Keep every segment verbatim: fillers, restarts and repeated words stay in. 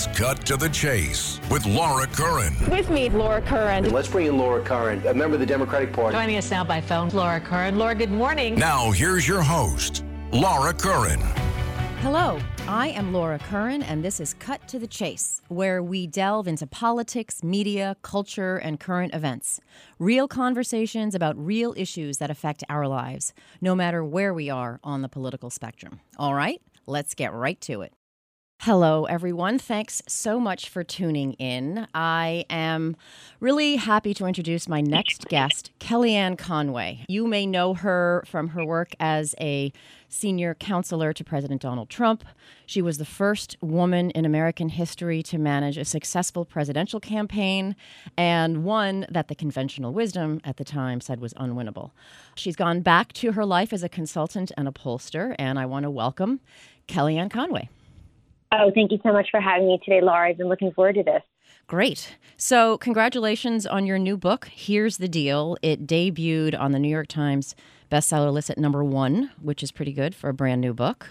It's Cut to the Chase with Laura Curran. With me, Laura Curran. And let's bring in Laura Curran, a member of the Democratic Party. Joining us now by phone, Laura Curran. Laura, good morning. Now, here's your host, Laura Curran. Hello, I am Laura Curran, and this is Cut to the Chase, where we delve into politics, media, culture, and current events. Real conversations about real issues that affect our lives, no matter where we are on the political spectrum. All right, let's get right to it. Hello, everyone. Thanks so much for tuning in. I am really happy to introduce my next guest, Kellyanne Conway. You may know her from her work as a senior counselor to President Donald Trump. She was the first woman in American history to manage a successful presidential campaign, and one that the conventional wisdom at the time said was unwinnable. She's gone back to her life as a consultant and a pollster, and I want to welcome Kellyanne Conway. Oh, thank you so much for having me today, Laura. I've been looking forward to this. Great. So congratulations on your new book, Here's the Deal. It debuted on the New York Times bestseller list at number one, which is pretty good for a brand new book.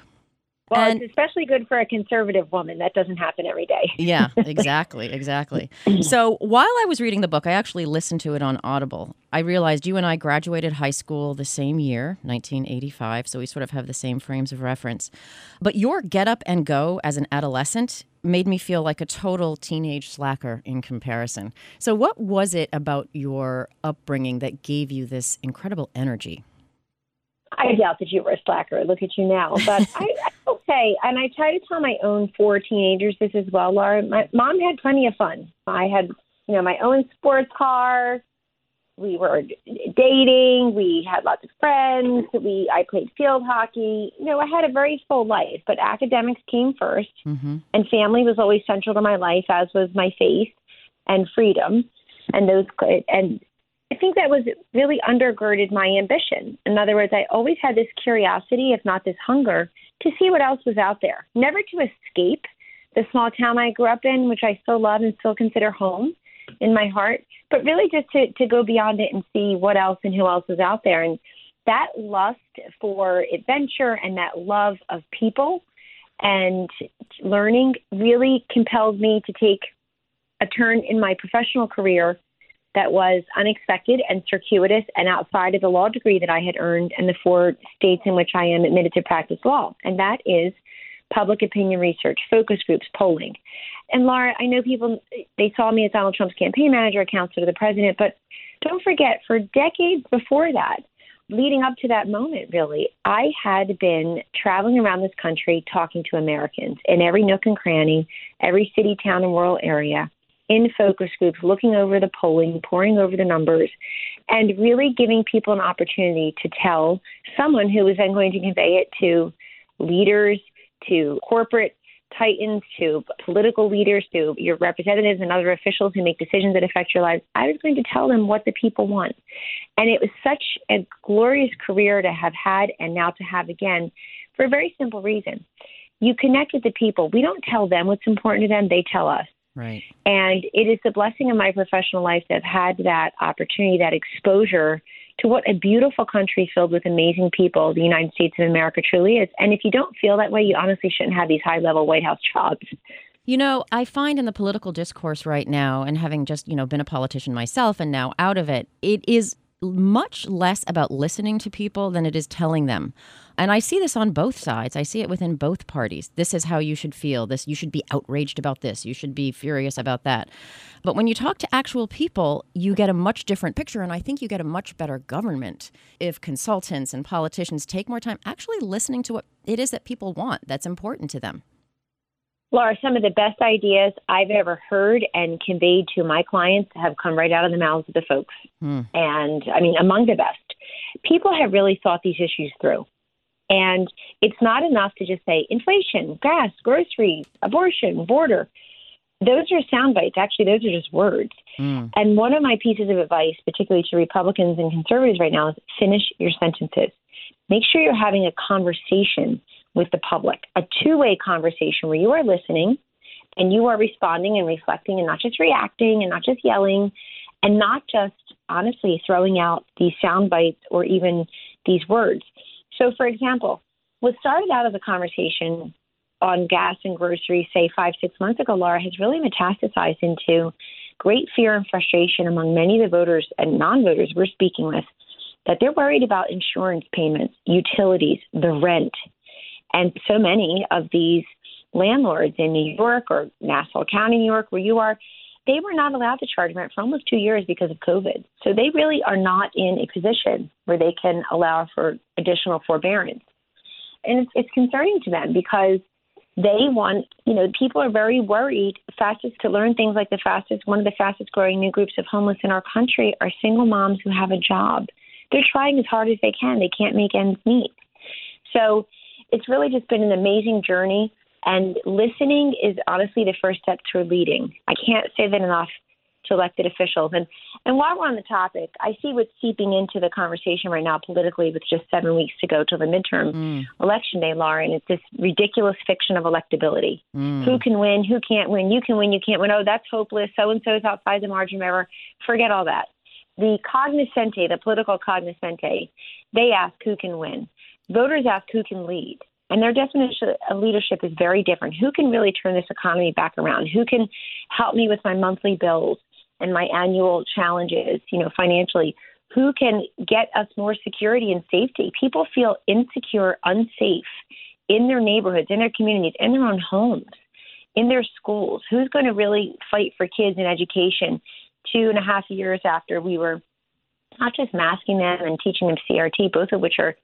Well, and it's especially good for a conservative woman. That doesn't happen every day. Yeah, exactly, exactly. So while I was reading the book, I actually listened to it on Audible. I realized you and I graduated high school the same year, nineteen eighty-five, so we sort of have the same frames of reference. But your get up and go as an adolescent made me feel like a total teenage slacker in comparison. So what was it about your upbringing that gave you this incredible energy? I doubt that you were a slacker. Look at you now. But I, I will say, and I try to tell my own four teenagers this as well, Laura, my mom had plenty of fun. I had, you know, my own sports car. We were dating. We had lots of friends. We I played field hockey. You know, I had a very full life, but academics came first, mm-hmm. and family was always central to my life, as was my faith and freedom, and those and. I think that was really undergirded my ambition. In other words, I always had this curiosity, if not this hunger, to see what else was out there, never to escape the small town I grew up in, which I still love and still consider home in my heart, but really just to, to go beyond it and see what else and who else is out there. And that lust for adventure and that love of people and learning really compelled me to take a turn in my professional career that was unexpected and circuitous and outside of the law degree that I had earned in the four states in which I am admitted to practice law. And that is public opinion research, focus groups, polling. And Laura, I know people, they saw me as Donald Trump's campaign manager, counselor to the president, but don't forget, for decades before that, leading up to that moment, really, I had been traveling around this country talking to Americans in every nook and cranny, every city, town, and rural area, in focus groups, looking over the polling, poring over the numbers, and really giving people an opportunity to tell someone who was then going to convey it to leaders, to corporate titans, to political leaders, to your representatives and other officials who make decisions that affect your lives. I was going to tell them what the people want. And it was such a glorious career to have had and now to have again for a very simple reason. You connect with the people. We don't tell them what's important to them. They tell us. Right. And it is the blessing of my professional life that I've had that opportunity, that exposure to what a beautiful country filled with amazing people the United States of America truly is. And if you don't feel that way, you honestly shouldn't have these high-level White House jobs. You know, I find in the political discourse right now, and having just, you know, been a politician myself and now out of it, it is much less about listening to people than it is telling them. And I see this on both sides. I see it within both parties. This is how you should feel. This, you should be outraged about this. You should be furious about that. But when you talk to actual people, you get a much different picture. And I think you get a much better government if consultants and politicians take more time actually listening to what it is that people want that's important to them. Laura, some of the best ideas I've ever heard and conveyed to my clients have come right out of the mouths of the folks. Mm. And I mean, among the best. People have really thought these issues through. And it's not enough to just say inflation, gas, groceries, abortion, border. Those are sound bites. Actually, those are just words. Mm. And one of my pieces of advice, particularly to Republicans and conservatives right now, is finish your sentences. Make sure you're having a conversation with the public, a two-way conversation where you are listening and you are responding and reflecting and not just reacting and not just yelling and not just, honestly, throwing out these sound bites or even these words. So, for example, what started out as a conversation on gas and groceries, say five, six months ago, Laura, has really metastasized into great fear and frustration among many of the voters and non-voters we're speaking with, that they're worried about insurance payments, utilities, the rent. And so many of these landlords in New York or Nassau County, New York, where you are, they were not allowed to charge rent for almost two years because of COVID. So they really are not in a position where they can allow for additional forbearance. And it's, it's concerning to them because they want, you know, people are very worried, fastest to learn things like the fastest, one of the fastest growing new groups of homeless in our country are single moms who have a job. They're trying as hard as they can. They can't make ends meet. So it's really just been an amazing journey. And listening is honestly the first step to leading. I can't say that enough to elected officials. And and while we're on the topic, I see what's seeping into the conversation right now politically with just seven weeks to go till the midterm mm. election day, Laura, and it's this ridiculous fiction of electability. Mm. Who can win? Who can't win? You can win. You can't win. Oh, that's hopeless. So-and-so is outside the margin of error. Forget all that. The cognoscenti, the political cognoscenti, they ask who can win. Voters ask who can lead. And their definition of leadership is very different. Who can really turn this economy back around? Who can help me with my monthly bills and my annual challenges, you know, financially? Who can get us more security and safety? People feel insecure, unsafe in their neighborhoods, in their communities, in their own homes, in their schools. Who's going to really fight for kids in education two and a half years after we were not just masking them and teaching them C R T, both of which are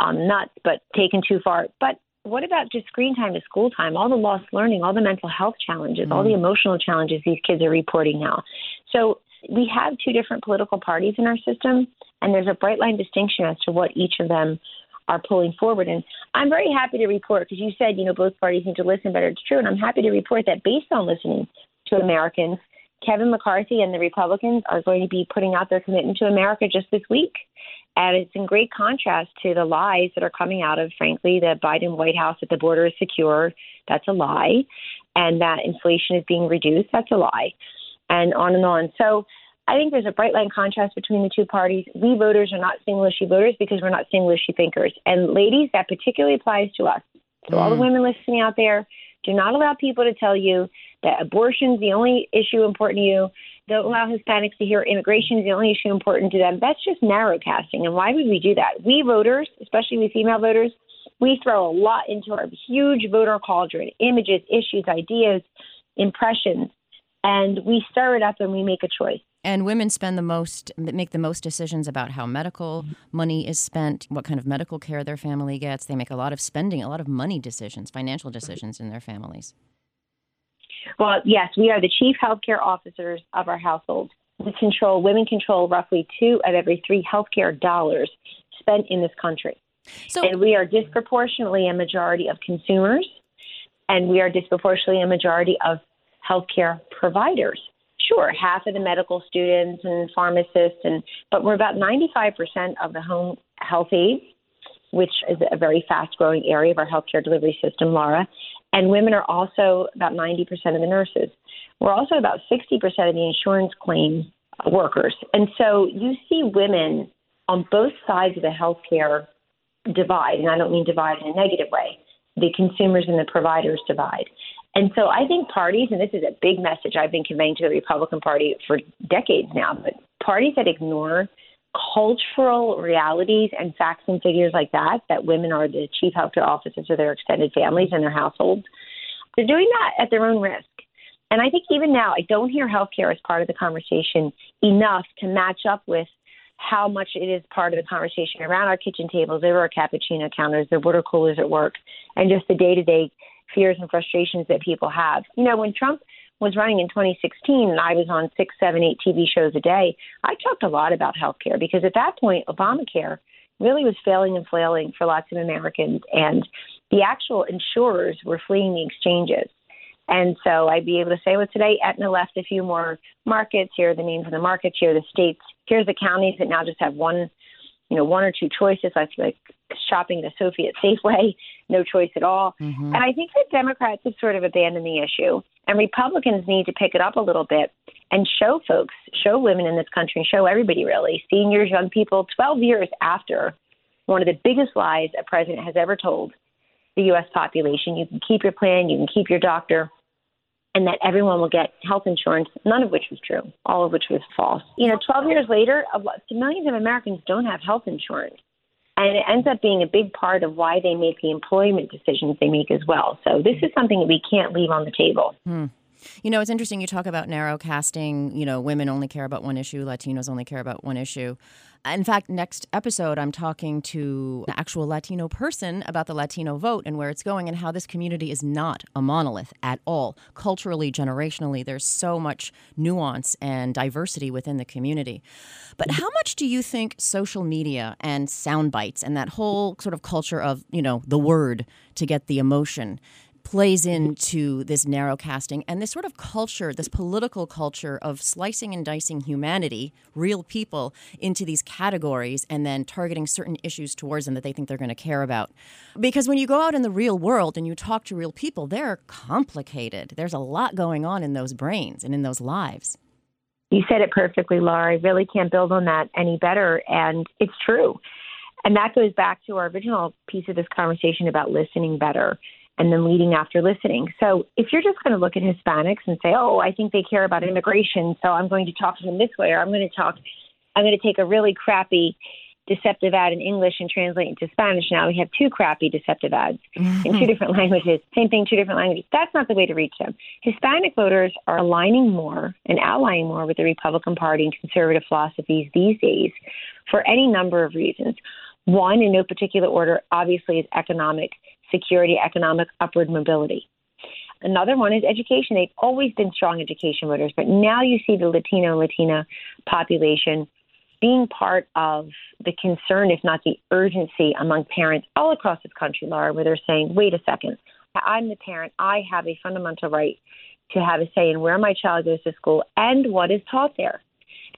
um, nuts, but taken too far. But what about just screen time to school time, all the lost learning, all the mental health challenges, mm. all the emotional challenges these kids are reporting now? So we have two different political parties in our system, and there's a bright line distinction as to what each of them are pulling forward. And I'm very happy to report, because you said, you know, both parties need to listen better. It's true. And I'm happy to report that based on listening to Americans, Kevin McCarthy and the Republicans are going to be putting out their commitment to America just this week. And it's in great contrast to the lies that are coming out of, frankly, the Biden White House that the border is secure. That's a lie. And that inflation is being reduced. That's a lie. And on and on. So I think there's a bright line contrast between the two parties. We voters are not single issue voters because we're not single issue thinkers. And ladies, that particularly applies to us. So mm. all the women listening out there, do not allow people to tell you that abortion is the only issue important to you. Don't allow Hispanics to hear immigration is the only issue important to them. That's just narrow casting. And why would we do that? We voters, especially we female voters, we throw a lot into our huge voter cauldron, images, issues, ideas, impressions, and we stir it up and we make a choice. And women spend the most, make the most decisions about how medical money is spent, what kind of medical care their family gets. They make a lot of spending, a lot of money decisions, financial decisions in their families. Well, yes, we are the chief healthcare officers of our household. We control, women control roughly two of every three healthcare dollars spent in this country. So, and we are disproportionately a majority of consumers, and we are disproportionately a majority of healthcare providers. Sure, half of the medical students and pharmacists, and but we're about ninety-five percent of the home health aides, which is a very fast-growing area of our healthcare delivery system, Laura. And women are also about ninety percent of the nurses. We're also about sixty percent of the insurance claim workers. And so you see women on both sides of the healthcare divide, and I don't mean divide in a negative way, the consumers and the providers divide. And so I think parties, and this is a big message I've been conveying to the Republican Party for decades now, but parties that ignore cultural realities and facts and figures like that, that women are the chief healthcare officers of their extended families and their households, they're doing that at their own risk. And I think even now, I don't hear healthcare as part of the conversation enough to match up with how much it is part of the conversation around our kitchen tables, over our cappuccino counters, the water coolers at work, and just the day-to-day fears and frustrations that people have. You know, when Trump was running in twenty sixteen and I was on six, seven, eight T V shows a day, I talked a lot about healthcare because at that point, Obamacare really was failing and flailing for lots of Americans, and the actual insurers were fleeing the exchanges. And so I'd be able to say, well, today Aetna left a few more markets. Here are the names of the markets. Here are the states. Here's the counties that now just have one, you know, one or two choices. I feel like shopping at Sophie at Safeway, no choice at all. Mm-hmm. And I think that Democrats have sort of abandoned the issue, and Republicans need to pick it up a little bit and show folks, show women in this country, show everybody really, seniors, young people, twelve years after one of the biggest lies a president has ever told, the U S population. You can keep your plan, you can keep your doctor, and that everyone will get health insurance, none of which was true, all of which was false. You know, twelve years later, millions of Americans don't have health insurance. And it ends up being a big part of why they make the employment decisions they make as well. So this is something that we can't leave on the table. Hmm. You know, it's interesting you talk about narrow casting. You know, women only care about one issue. Latinos only care about one issue. In fact, next episode, I'm talking to an actual Latino person about the Latino vote and where it's going and how this community is not a monolith at all. Culturally, generationally, there's so much nuance and diversity within the community. But how much do you think social media and sound bites and that whole sort of culture of, you know, the word to get the emotion plays into this narrow casting and this sort of culture, this political culture of slicing and dicing humanity, real people, into these categories and then targeting certain issues towards them that they think they're going to care about? Because when you go out in the real world and you talk to real people, they're complicated. There's a lot going on in those brains and in those lives. You said it perfectly, Laura. I really can't build on that any better. And it's true. And that goes back to our original piece of this conversation about listening better and then leading after listening. So if you're just going to look at Hispanics and say, oh, I think they care about immigration, so I'm going to talk to them this way, or I'm going to talk, I'm going to take a really crappy, deceptive ad in English and translate it to Spanish. Now we have two crappy, deceptive ads in two different languages. Same thing, two different languages. That's not the way to reach them. Hispanic voters are aligning more and allying more with the Republican Party and conservative philosophies these days for any number of reasons. One, in no particular order, obviously, is economic security, economic upward mobility. Another one is education. They've always been strong education voters, but now you see the Latino, Latina population being part of the concern, if not the urgency, among parents all across this country, Laura, where they're saying, wait a second, I'm the parent. I have a fundamental right to have a say in where my child goes to school and what is taught there.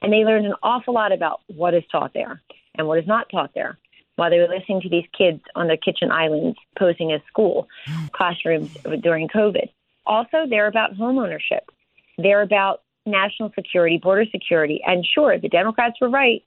And they learned an awful lot about what is taught there and what is not taught there while they were listening to these kids on their kitchen islands posing as school classrooms during COVID. Also, they're about homeownership. They're about national security, border security. And sure, the Democrats were right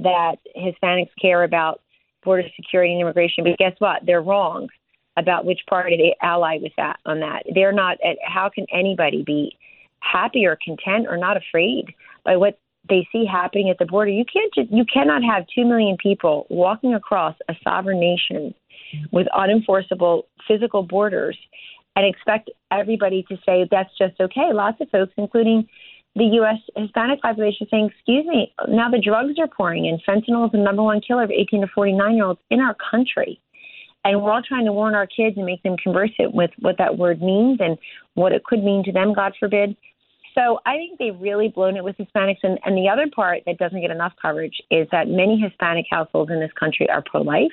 that Hispanics care about border security and immigration, but guess what? They're wrong about which party they ally with that on that. They're not, how can anybody be happy or content or not afraid by what they see happening at the border? You can't just, you cannot have two million people walking across a sovereign nation with unenforceable physical borders and expect everybody to say that's just okay. Lots of folks, including the U S Hispanic population, saying, excuse me, now the drugs are pouring in. Fentanyl is the number one killer of eighteen to forty-nine-year-olds in our country. And we're all trying to warn our kids and make them conversant with what that word means and what it could mean to them, God forbid. So I think they've really blown it with Hispanics. And, and the other part that doesn't get enough coverage is that many Hispanic households in this country are pro-life,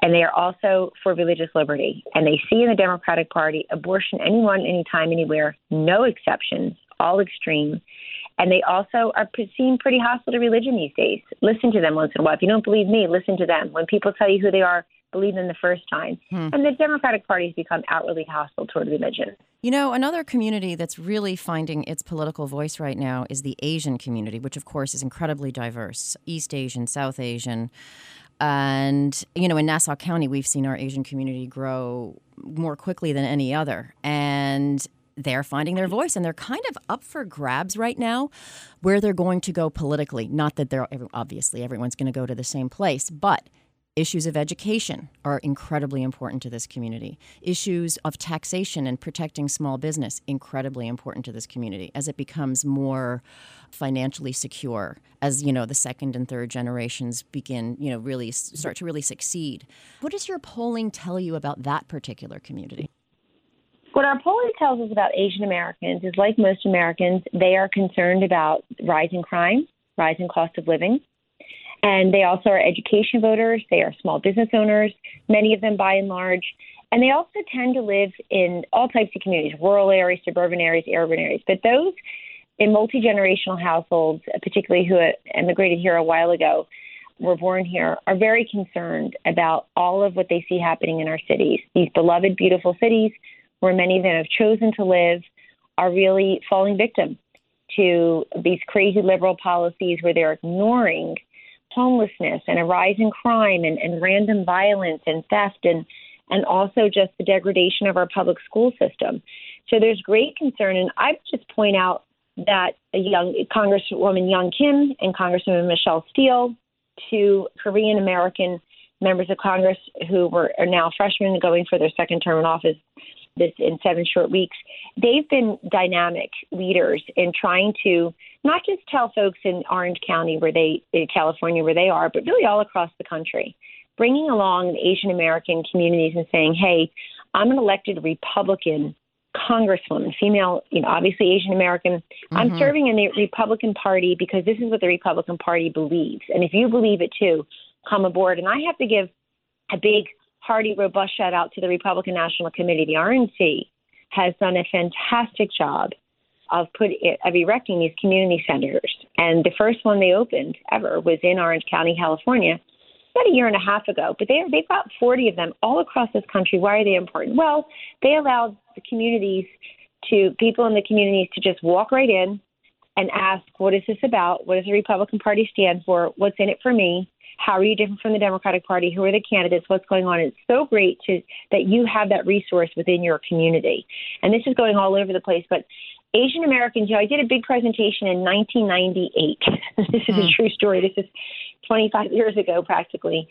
and they are also for religious liberty. And they see in the Democratic Party abortion anyone, anytime, anywhere, no exceptions, all extreme. And they also are seem pretty hostile to religion these days. Listen to them once in a while. If you don't believe me, listen to them. When people tell you who they are, believe them the first time. Hmm. And the Democratic Party has become outwardly hostile toward religion. You know, another community that's really finding its political voice right now is the Asian community, which, of course, is incredibly diverse. East Asian, South Asian. And, you know, in Nassau County, we've seen our Asian community grow more quickly than any other. And they're finding their voice, and they're kind of up for grabs right now where they're going to go politically. Not that they're obviously everyone's going to go to the same place, but issues of education are incredibly important to this community. Issues of taxation and protecting small business, incredibly important to this community as it becomes more financially secure, as, you know, the second and third generations begin, you know, really start to really succeed. What does your polling tell you about that particular community? What our polling tells us about Asian Americans is, like most Americans, they are concerned about rising crime, rising cost of living. And they also are education voters. They are small business owners, many of them by and large. And they also tend to live in all types of communities, rural areas, suburban areas, urban areas. But those in multi-generational households, particularly who immigrated here a while ago, were born here, are very concerned about all of what they see happening in our cities. These beloved, beautiful cities where many of them have chosen to live are really falling victim to these crazy liberal policies where they're ignoring homelessness and a rise in crime and, and random violence and theft and and also just the degradation of our public school system. So there's great concern. And I just point out that a young Congresswoman Young Kim and Congresswoman Michelle Steele, two Korean-American members of Congress who were, are now freshmen going for their second term in office this in seven short weeks, they've been dynamic leaders in trying to not just tell folks in Orange County, where they, in California, where they are, but really all across the country, bringing along the Asian American communities and saying, hey, I'm an elected Republican Congresswoman, female, you know, obviously Asian American. Mm-hmm. I'm serving in the Republican Party because this is what the Republican Party believes. And if you believe it too, come aboard. And I have to give a big, hearty, robust shout out to the Republican National Committee. The R N C has done a fantastic job of put of erecting these community centers. And the first one they opened ever was in Orange County, California, about a year and a half ago. But they are, they've got forty of them all across this country. Why are they important? Well, they allowed the communities to, people in the communities to just walk right in and ask, what is this about? What does the Republican Party stand for? What's in it for me? How are you different from the Democratic Party? Who are the candidates? What's going on? It's so great to, that you have that resource within your community. And this is going all over the place. But Asian Americans, you know, I did a big presentation in nineteen ninety-eight. This is mm. a true story. This is twenty-five years ago, practically,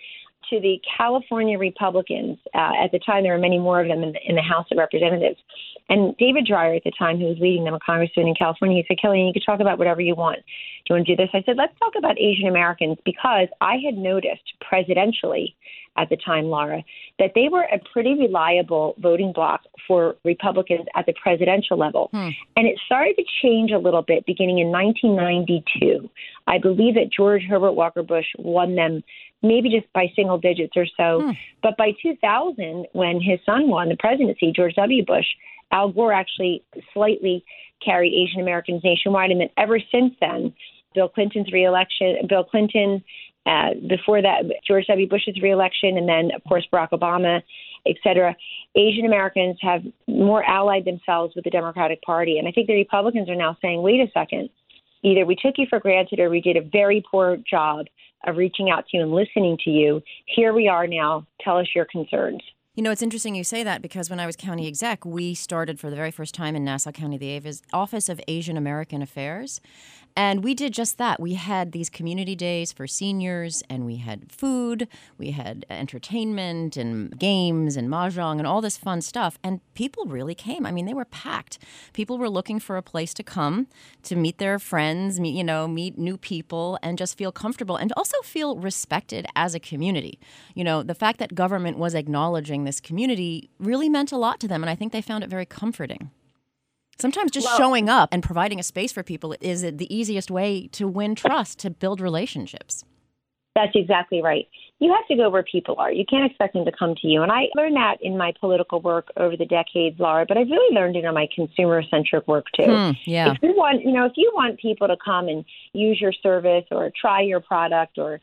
to the California Republicans. Uh, at the time, there were many more of them in the, in the House of Representatives. And David Dreyer, at the time, who was leading them, a congressman in California, he said, Kellyanne, you can talk about whatever you want. Do you want to do this? I said, let's talk about Asian Americans, because I had noticed presidentially at the time, Laura, that they were a pretty reliable voting bloc for Republicans at the presidential level. Hmm. And it started to change a little bit beginning in nineteen ninety-two. I believe that George Herbert Walker Bush won them maybe just by single digits or so. Hmm. But by two thousand, when his son won the presidency, George W. Bush, Al Gore actually slightly carried Asian Americans nationwide. And then ever since then, Bill Clinton's reelection, Bill Clinton, Uh, before that, George W. Bush's reelection, and then, of course, Barack Obama, et cetera, Asian Americans have more allied themselves with the Democratic Party. And I think the Republicans are now saying, wait a second, either we took you for granted or we did a very poor job of reaching out to you and listening to you. Here we are now. Tell us your concerns. You know, it's interesting you say that, because when I was county exec, we started for the very first time in Nassau County the Office of Asian American Affairs, and we did just that. We had these community days for seniors, and we had food, we had entertainment and games and mahjong and all this fun stuff, and people really came. I mean, they were packed. People were looking for a place to come to meet their friends, meet, you know, meet new people, and just feel comfortable and also feel respected as a community. You know, the fact that government was acknowledging this community really meant a lot to them, and I think they found it very comforting. Sometimes just well, showing up and providing a space for people is the easiest way to win trust, to build relationships. That's exactly right. You have to go where people are. You can't expect them to come to you. And I learned that in my political work over the decades, Laura, but I've really learned it in my consumer-centric work, too. Hmm, yeah. If you want, you know, if you want people to come and use your service or try your product or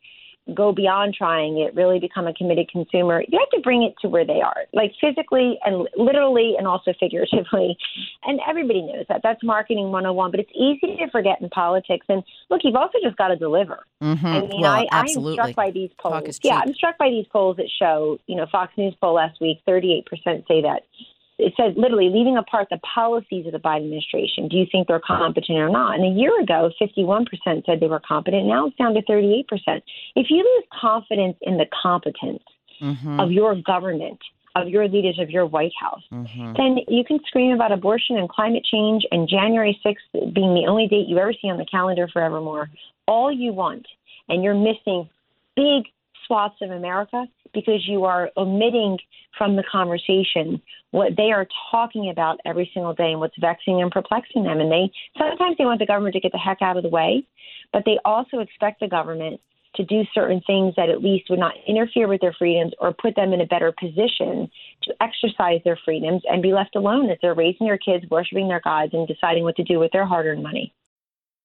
go beyond trying it, really become a committed consumer, you have to bring it to where they are, like physically and literally and also figuratively. And everybody knows that. That's marketing one oh one, but it's easy to forget in politics. And look, you've also just got to deliver. Mm-hmm. I mean, well, I, absolutely. I'm struck by these polls. Yeah, I'm struck by these polls that show, you know, Fox News poll last week, thirty-eight percent say that. It says literally, leaving apart the policies of the Biden administration, do you think they're competent or not? And a year ago, fifty-one percent said they were competent. Now it's down to thirty-eight percent. If you lose confidence in the competence mm-hmm. of your government, of your leaders, of your White House, mm-hmm. then you can scream about abortion and climate change and January sixth being the only date you ever see on the calendar forevermore, all you want. And you're missing big swaths of America because you are omitting from the conversation what they are talking about every single day and what's vexing and perplexing them. And they sometimes they want the government to get the heck out of the way, but they also expect the government to do certain things that at least would not interfere with their freedoms or put them in a better position to exercise their freedoms and be left alone as they're raising their kids, worshiping their gods, and deciding what to do with their hard-earned money.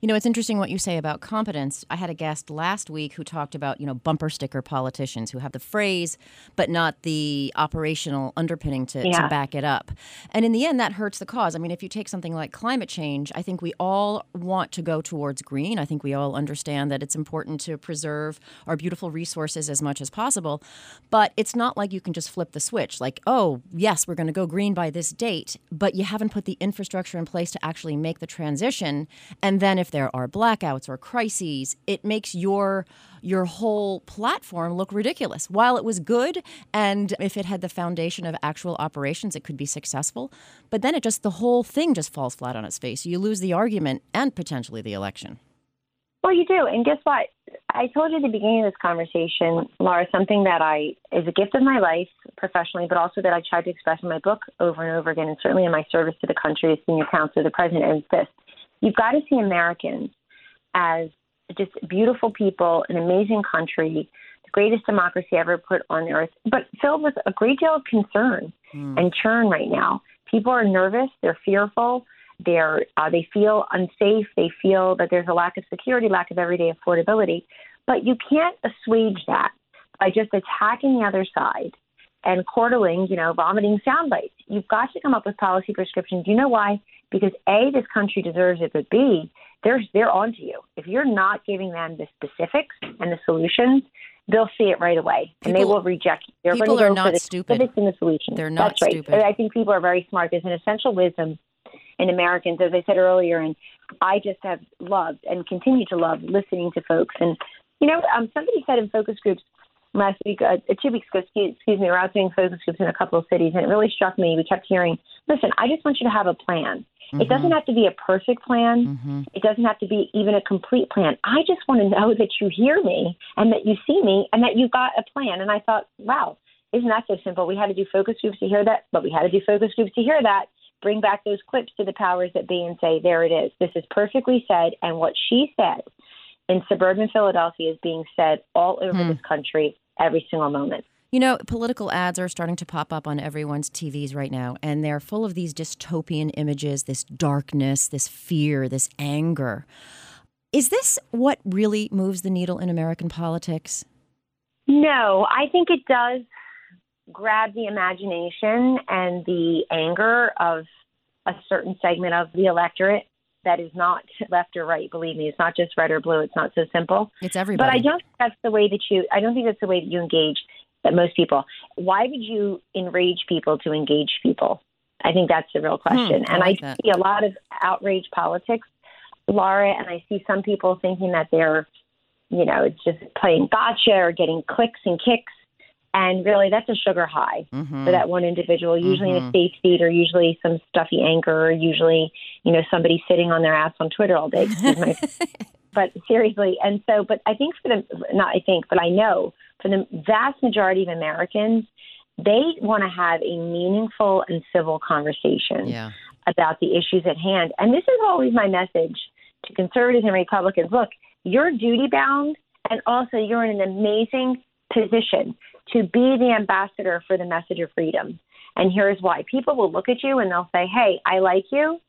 You know, it's interesting what you say about competence. I had a guest last week who talked about, you know, bumper sticker politicians who have the phrase, but not the operational underpinning to, yeah. to back it up. And in the end, that hurts the cause. I mean, if you take something like climate change, I think we all want to go towards green. I think we all understand that it's important to preserve our beautiful resources as much as possible. But it's not like you can just flip the switch like, oh, yes, we're going to go green by this date, but you haven't put the infrastructure in place to actually make the transition. And then if there are blackouts or crises, it makes your your whole platform look ridiculous. While it was good, and if it had the foundation of actual operations, it could be successful. But then it just the whole thing just falls flat on its face. You lose the argument and potentially the election. Well, you do. And guess what? I told you at the beginning of this conversation, Laura, something that I is a gift of my life professionally, but also that I tried to express in my book over and over again, and certainly in my service to the country as senior counsel to the president, is this. You've got to see Americans as just beautiful people, an amazing country, the greatest democracy ever put on earth, but filled with a great deal of concern mm. and churn right now. People are nervous. They're fearful. They're, uh, they feel unsafe. They feel that there's a lack of security, lack of everyday affordability. But you can't assuage that by just attacking the other side and cordling, you know, vomiting sound bites. You've got to come up with policy prescriptions. You know why? Because A, this country deserves it, but B, they're, they're on to you. If you're not giving them the specifics and the solutions, they'll see it right away, people, and they will reject you. They're people are not stupid. Specifics and the solutions. They're not That's right. stupid. I think people are very smart. There's an essential wisdom in Americans, as I said earlier, and I just have loved and continue to love listening to folks. And, you know, um, somebody said in focus groups last week, uh, two weeks ago, excuse, excuse me, we were doing focus groups in a couple of cities, and it really struck me. We kept hearing, listen, I just want you to have a plan. Mm-hmm. It doesn't have to be a perfect plan. Mm-hmm. It doesn't have to be even a complete plan. I just want to know that you hear me and that you see me and that you've got a plan. And I thought, wow, isn't that so simple? We had to do focus groups to hear that, but we had to do focus groups to hear that. Bring back those clips to the powers that be and say, there it is. This is perfectly said. And what she said in suburban Philadelphia is being said all over mm. this country every single moment. You know, political ads are starting to pop up on everyone's T Vs right now, and they're full of these dystopian images, this darkness, this fear, this anger. Is this what really moves the needle in American politics? No, I think it does grab the imagination and the anger of a certain segment of the electorate that is not left or right. Believe me, it's not just red or blue. It's not so simple. It's everybody. But I don't think that's the way that you, I don't think that's the way that you engage that most people. Why would you enrage people to engage people? I think that's the real question. Hmm, I like and I that. see a lot of outrage politics, Laura, and I see some people thinking that they're, you know, it's just playing gotcha or getting clicks and kicks. And really, that's a sugar high mm-hmm. for that one individual, usually mm-hmm. in a safe seat or usually some stuffy anchor or usually, you know, somebody sitting on their ass on Twitter all day. my, but seriously. And so, but I think for the, not I think, but I know for the vast majority of Americans, they want to have a meaningful and civil conversation yeah. about the issues at hand. And this is always my message to conservatives and Republicans. Look, you're duty bound and also you're in an amazing position to be the ambassador for the message of freedom. And here's why. People will look at you and they'll say, hey, I like you.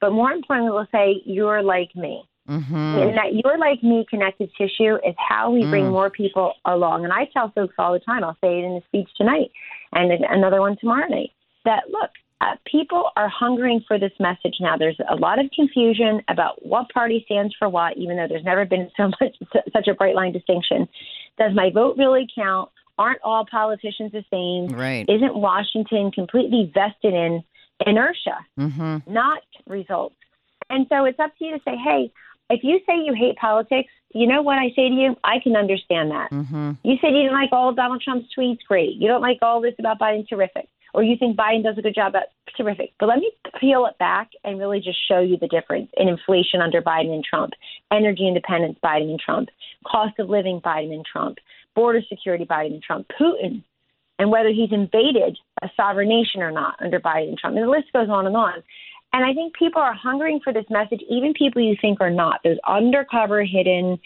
But more importantly, they'll say, you're like me. Mm-hmm. And that you're like me connected tissue is how we mm. bring more people along. And I tell folks all the time, I'll say it in a speech tonight and another one tomorrow night, that look, uh, people are hungering for this message now. There's a lot of confusion about what party stands for what, even though there's never been so much such a bright line distinction. Does my vote really count? Aren't all politicians the same? Right. Isn't Washington completely vested in inertia, mm-hmm. not results? And so it's up to you to say, hey, if you say you hate politics, you know what I say to you? I can understand that. Mm-hmm. You said you didn't like all of Donald Trump's tweets. Great. You don't like all this about Biden. Terrific. or you think Biden does a good job, that's terrific. But let me peel it back and really just show you the difference in inflation under Biden and Trump, energy independence, Biden and Trump, cost of living, Biden and Trump, border security, Biden and Trump, Putin, and whether he's invaded a sovereign nation or not under Biden and Trump. And the list goes on and on. And I think people are hungering for this message, even people you think are not. Those undercover, hidden,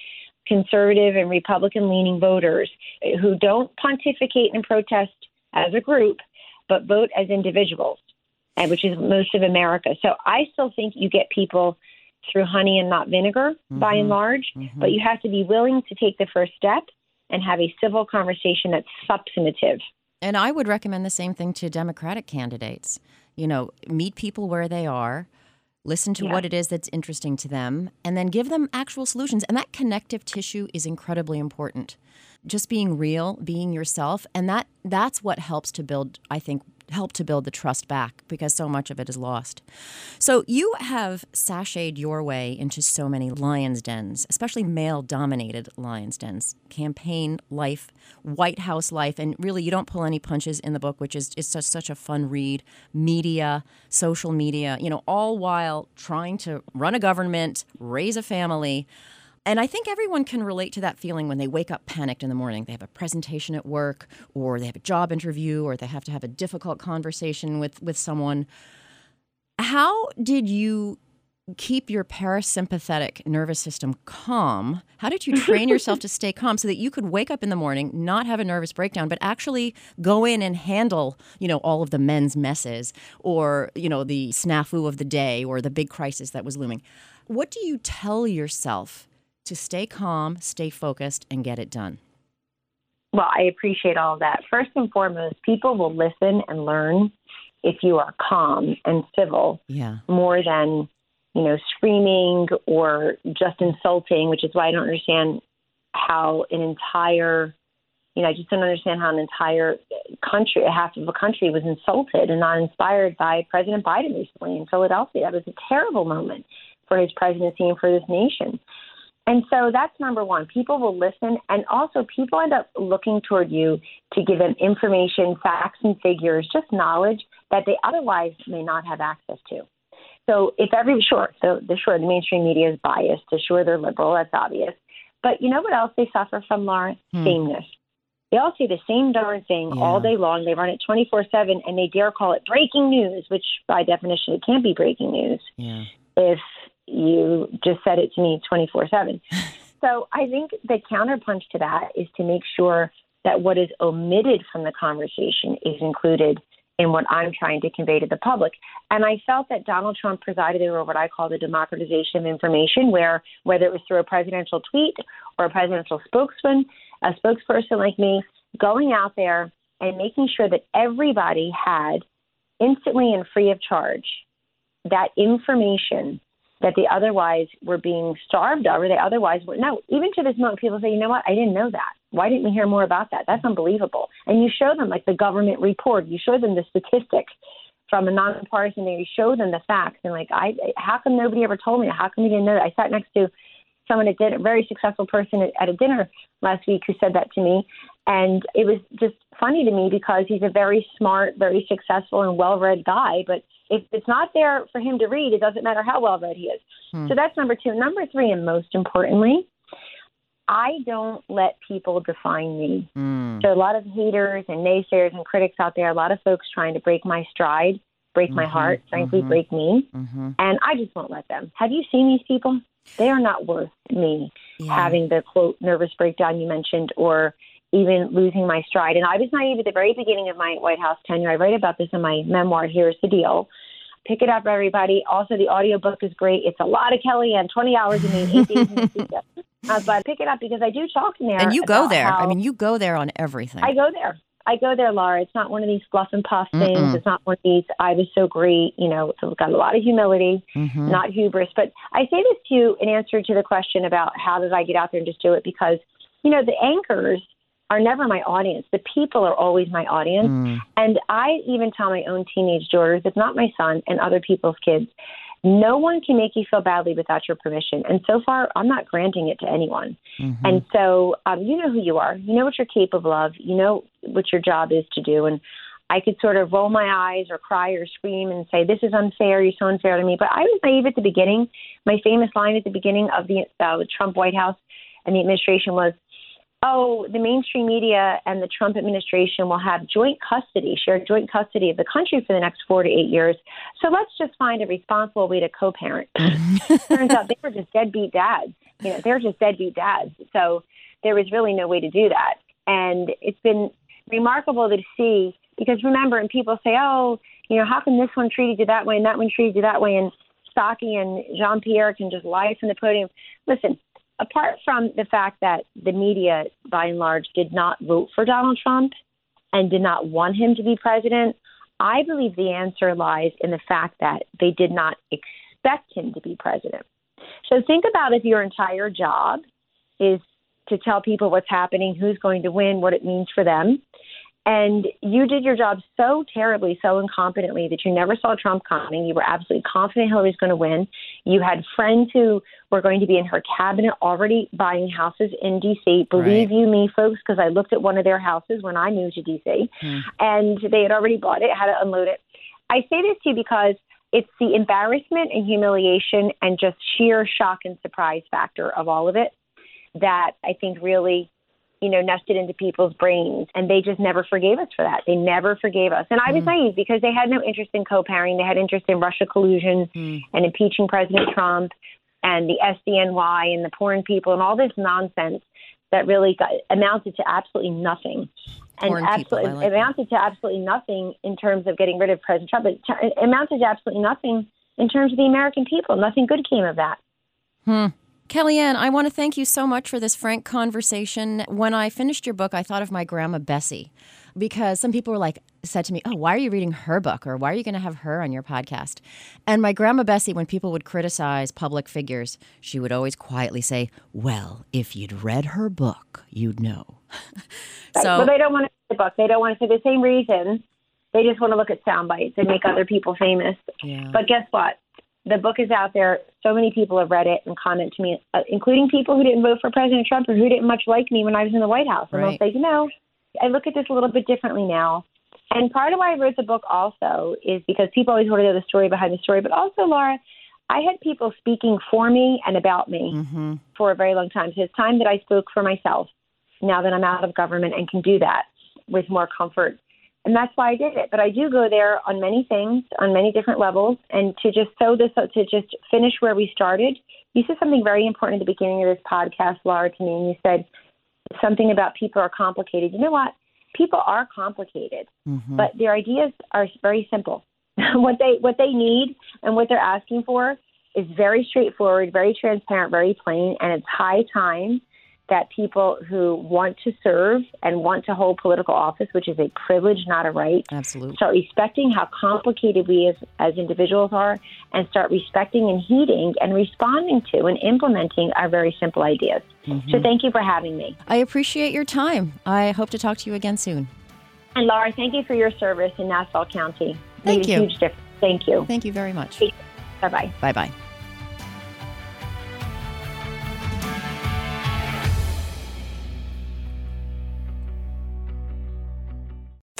conservative and Republican-leaning voters who don't pontificate and protest as a group, but vote as individuals, and which is most of America. So I still think you get people through honey and not vinegar, mm-hmm. by and large, mm-hmm. but you have to be willing to take the first step and have a civil conversation that's substantive. And I would recommend the same thing to Democratic candidates. You know, meet people where they are, listen to yeah. what it is that's interesting to them, and then give them actual solutions. And that connective tissue is incredibly important. Just being real, being yourself, and that that's what helps to build, I think, help to build the trust back, because so much of it is lost. So you have sashayed your way into so many lions' dens, especially male-dominated lions' dens, campaign life, White House life, and really you don't pull any punches in the book, which is it's such, such a fun read, media, social media, you know, all while trying to run a government, raise a family. And I think everyone can relate to that feeling when they wake up panicked in the morning. They have a presentation at work, or they have a job interview, or they have to have a difficult conversation with, with someone. How did you keep your parasympathetic nervous system calm? How did you train yourself to stay calm so that you could wake up in the morning, not have a nervous breakdown, but actually go in and handle, you know, all of the men's messes, or, you know, the snafu of the day, or the big crisis that was looming? What do you tell yourself to stay calm, stay focused, and get it done? Well, I appreciate all of that. First and foremost, people will listen and learn if you are calm and civil, yeah. more than, you know, screaming or just insulting, which is why I don't understand how an entire, you know, I just don't understand how an entire country, half of a country was insulted and not inspired by President Biden recently in Philadelphia. That was a terrible moment for his presidency and for this nation. And so that's number one. People will listen, and also people end up looking toward you to give them information, facts and figures, just knowledge that they otherwise may not have access to. So if every sure, so the sure the mainstream media is biased, so sure they're liberal, that's obvious. But you know what else they suffer from, Laura? Hmm. Sameness. They all say the same darn thing yeah. all day long. They run it twenty-four seven, and they dare call it breaking news, which by definition it can't be breaking news. Yeah. If you just said it to me twenty-four seven. So I think the counterpunch to that is to make sure that what is omitted from the conversation is included in what I'm trying to convey to the public. And I felt that Donald Trump presided over what I call the democratization of information, where whether it was through a presidential tweet or a presidential spokesman, a spokesperson like me, going out there and making sure that everybody had instantly and free of charge that information that they otherwise were being starved of, or they otherwise would know. Even to this moment, people say, you know what, I didn't know that. Why didn't we hear more about that? That's unbelievable. And you show them, like, the government report. You show them the statistics from a nonpartisan. You show them the facts. And, like, I, how come nobody ever told me? How come we didn't know that? I sat next to someone that did, a very successful person at, at a dinner last week who said that to me. And it was just funny to me because he's a very smart, very successful and well-read guy. But if it's not there for him to read, it doesn't matter how well-read he is. Hmm. So that's number two. Number three, and most importantly, I don't let people define me. Hmm. So a lot of haters and naysayers and critics out there, a lot of folks trying to break my stride, break mm-hmm. my heart, frankly, mm-hmm. break me. Mm-hmm. And I just won't let them. Have you seen these people? They are not worth me yeah. having the, quote, nervous breakdown you mentioned, or even losing my stride. And I was naive at the very beginning of my White House tenure. I write about this in my memoir, Here's the Deal. Pick it up, everybody. Also, the audiobook is great. It's a lot of Kellyanne, twenty hours a day, eight days in the week. Uh, but pick it up, because I do talk in there. And you go there. I mean, you go there on everything. I go there. I go there, Laura. It's not one of these fluff and puff things. Mm-mm. It's not one of these, I was so great. You know, it's got a lot of humility, mm-hmm. not hubris. But I say this to you in answer to the question about how did I get out there and just do it, because, you know, the anchors are never my audience. The people are always my audience. Mm. And I even tell my own teenage daughters, if not my son and other people's kids, no one can make you feel badly without your permission. And so far, I'm not granting it to anyone. Mm-hmm. And so um, you know who you are. You know what you're capable of. You know what your job is to do. And I could sort of roll my eyes or cry or scream and say, this is unfair, you're so unfair to me. But I was naive at the beginning. My famous line at the beginning of the uh, Trump White House and the administration was, oh, the mainstream media and the Trump administration will have joint custody, share joint custody of the country for the next four to eight years. So let's just find a responsible way to co-parent. Turns out they were just deadbeat dads. You know, they're just deadbeat dads. So there was really no way to do that. And it's been remarkable to see, because remember, and people say, oh, you know, how can this one treated you that way and that one treated you that way? And Psaki and Jean-Pierre can just lie from the podium. Listen. Apart from the fact that the media, by and large, did not vote for Donald Trump and did not want him to be president, I believe the answer lies in the fact that they did not expect him to be president. So think about if your entire job is to tell people what's happening, who's going to win, what it means for them. And you did your job so terribly, so incompetently that you never saw Trump coming. You were absolutely confident Hillary was going to win. You had friends who were going to be in her cabinet already buying houses in D C Believe right. you me, folks, because I looked at one of their houses when I moved to D C Mm. And they had already bought it, had to unload it. I say this to you because it's the embarrassment and humiliation and just sheer shock and surprise factor of all of it that I think really you know, nested into people's brains. And they just never forgave us for that. They never forgave us. And I was mm. naive because they had no interest in co-parenting. They had interest in Russia collusion mm. and impeaching President Trump and the S D N Y and the porn people and all this nonsense that really got, amounted to absolutely nothing. And porn absolutely people, like amounted that. to absolutely nothing in terms of getting rid of President Trump. It t- amounted to absolutely nothing in terms of the American people. Nothing good came of that. Hmm. Kellyanne, I want to thank you so much for this frank conversation. When I finished your book, I thought of my grandma Bessie, because some people were like, said to me, oh, why are you reading her book? Or why are you going to have her on your podcast? And my grandma Bessie, when people would criticize public figures, she would always quietly say, well, if you'd read her book, you'd know. Right. So, well, they don't want to read the book. They don't want to, for the same reason. They just want to look at sound bites and make other people famous. Yeah. But guess what? The book is out there. So many people have read it and comment to me, uh, including people who didn't vote for President Trump or who didn't much like me when I was in the White House. And right. I'll say, you know, I look at this a little bit differently now. And part of why I wrote the book also is because people always want to know the story behind the story. But also, Laura, I had people speaking for me and about me mm-hmm. for a very long time. So it's time that I spoke for myself now that I'm out of government and can do that with more comfort. And that's why I did it. But I do go there on many things, on many different levels. And to just sew this up, to just finish where we started, you said something very important at the beginning of this podcast, Laura, to me. And you said something about people are complicated. You know what? People are complicated, mm-hmm. but their ideas are very simple. What they what they need and what they're asking for is very straightforward, very transparent, very plain. And it's high time that people who want to serve and want to hold political office, which is a privilege, not a right, absolutely, start respecting how complicated we as, as individuals are and start respecting and heeding and responding to and implementing our very simple ideas. Mm-hmm. So thank you for having me. I appreciate your time. I hope to talk to you again soon. And Laura, thank you for your service in Nassau County. Thank you. Made a huge difference. Thank you. Thank you very much. Bye-bye. Bye-bye.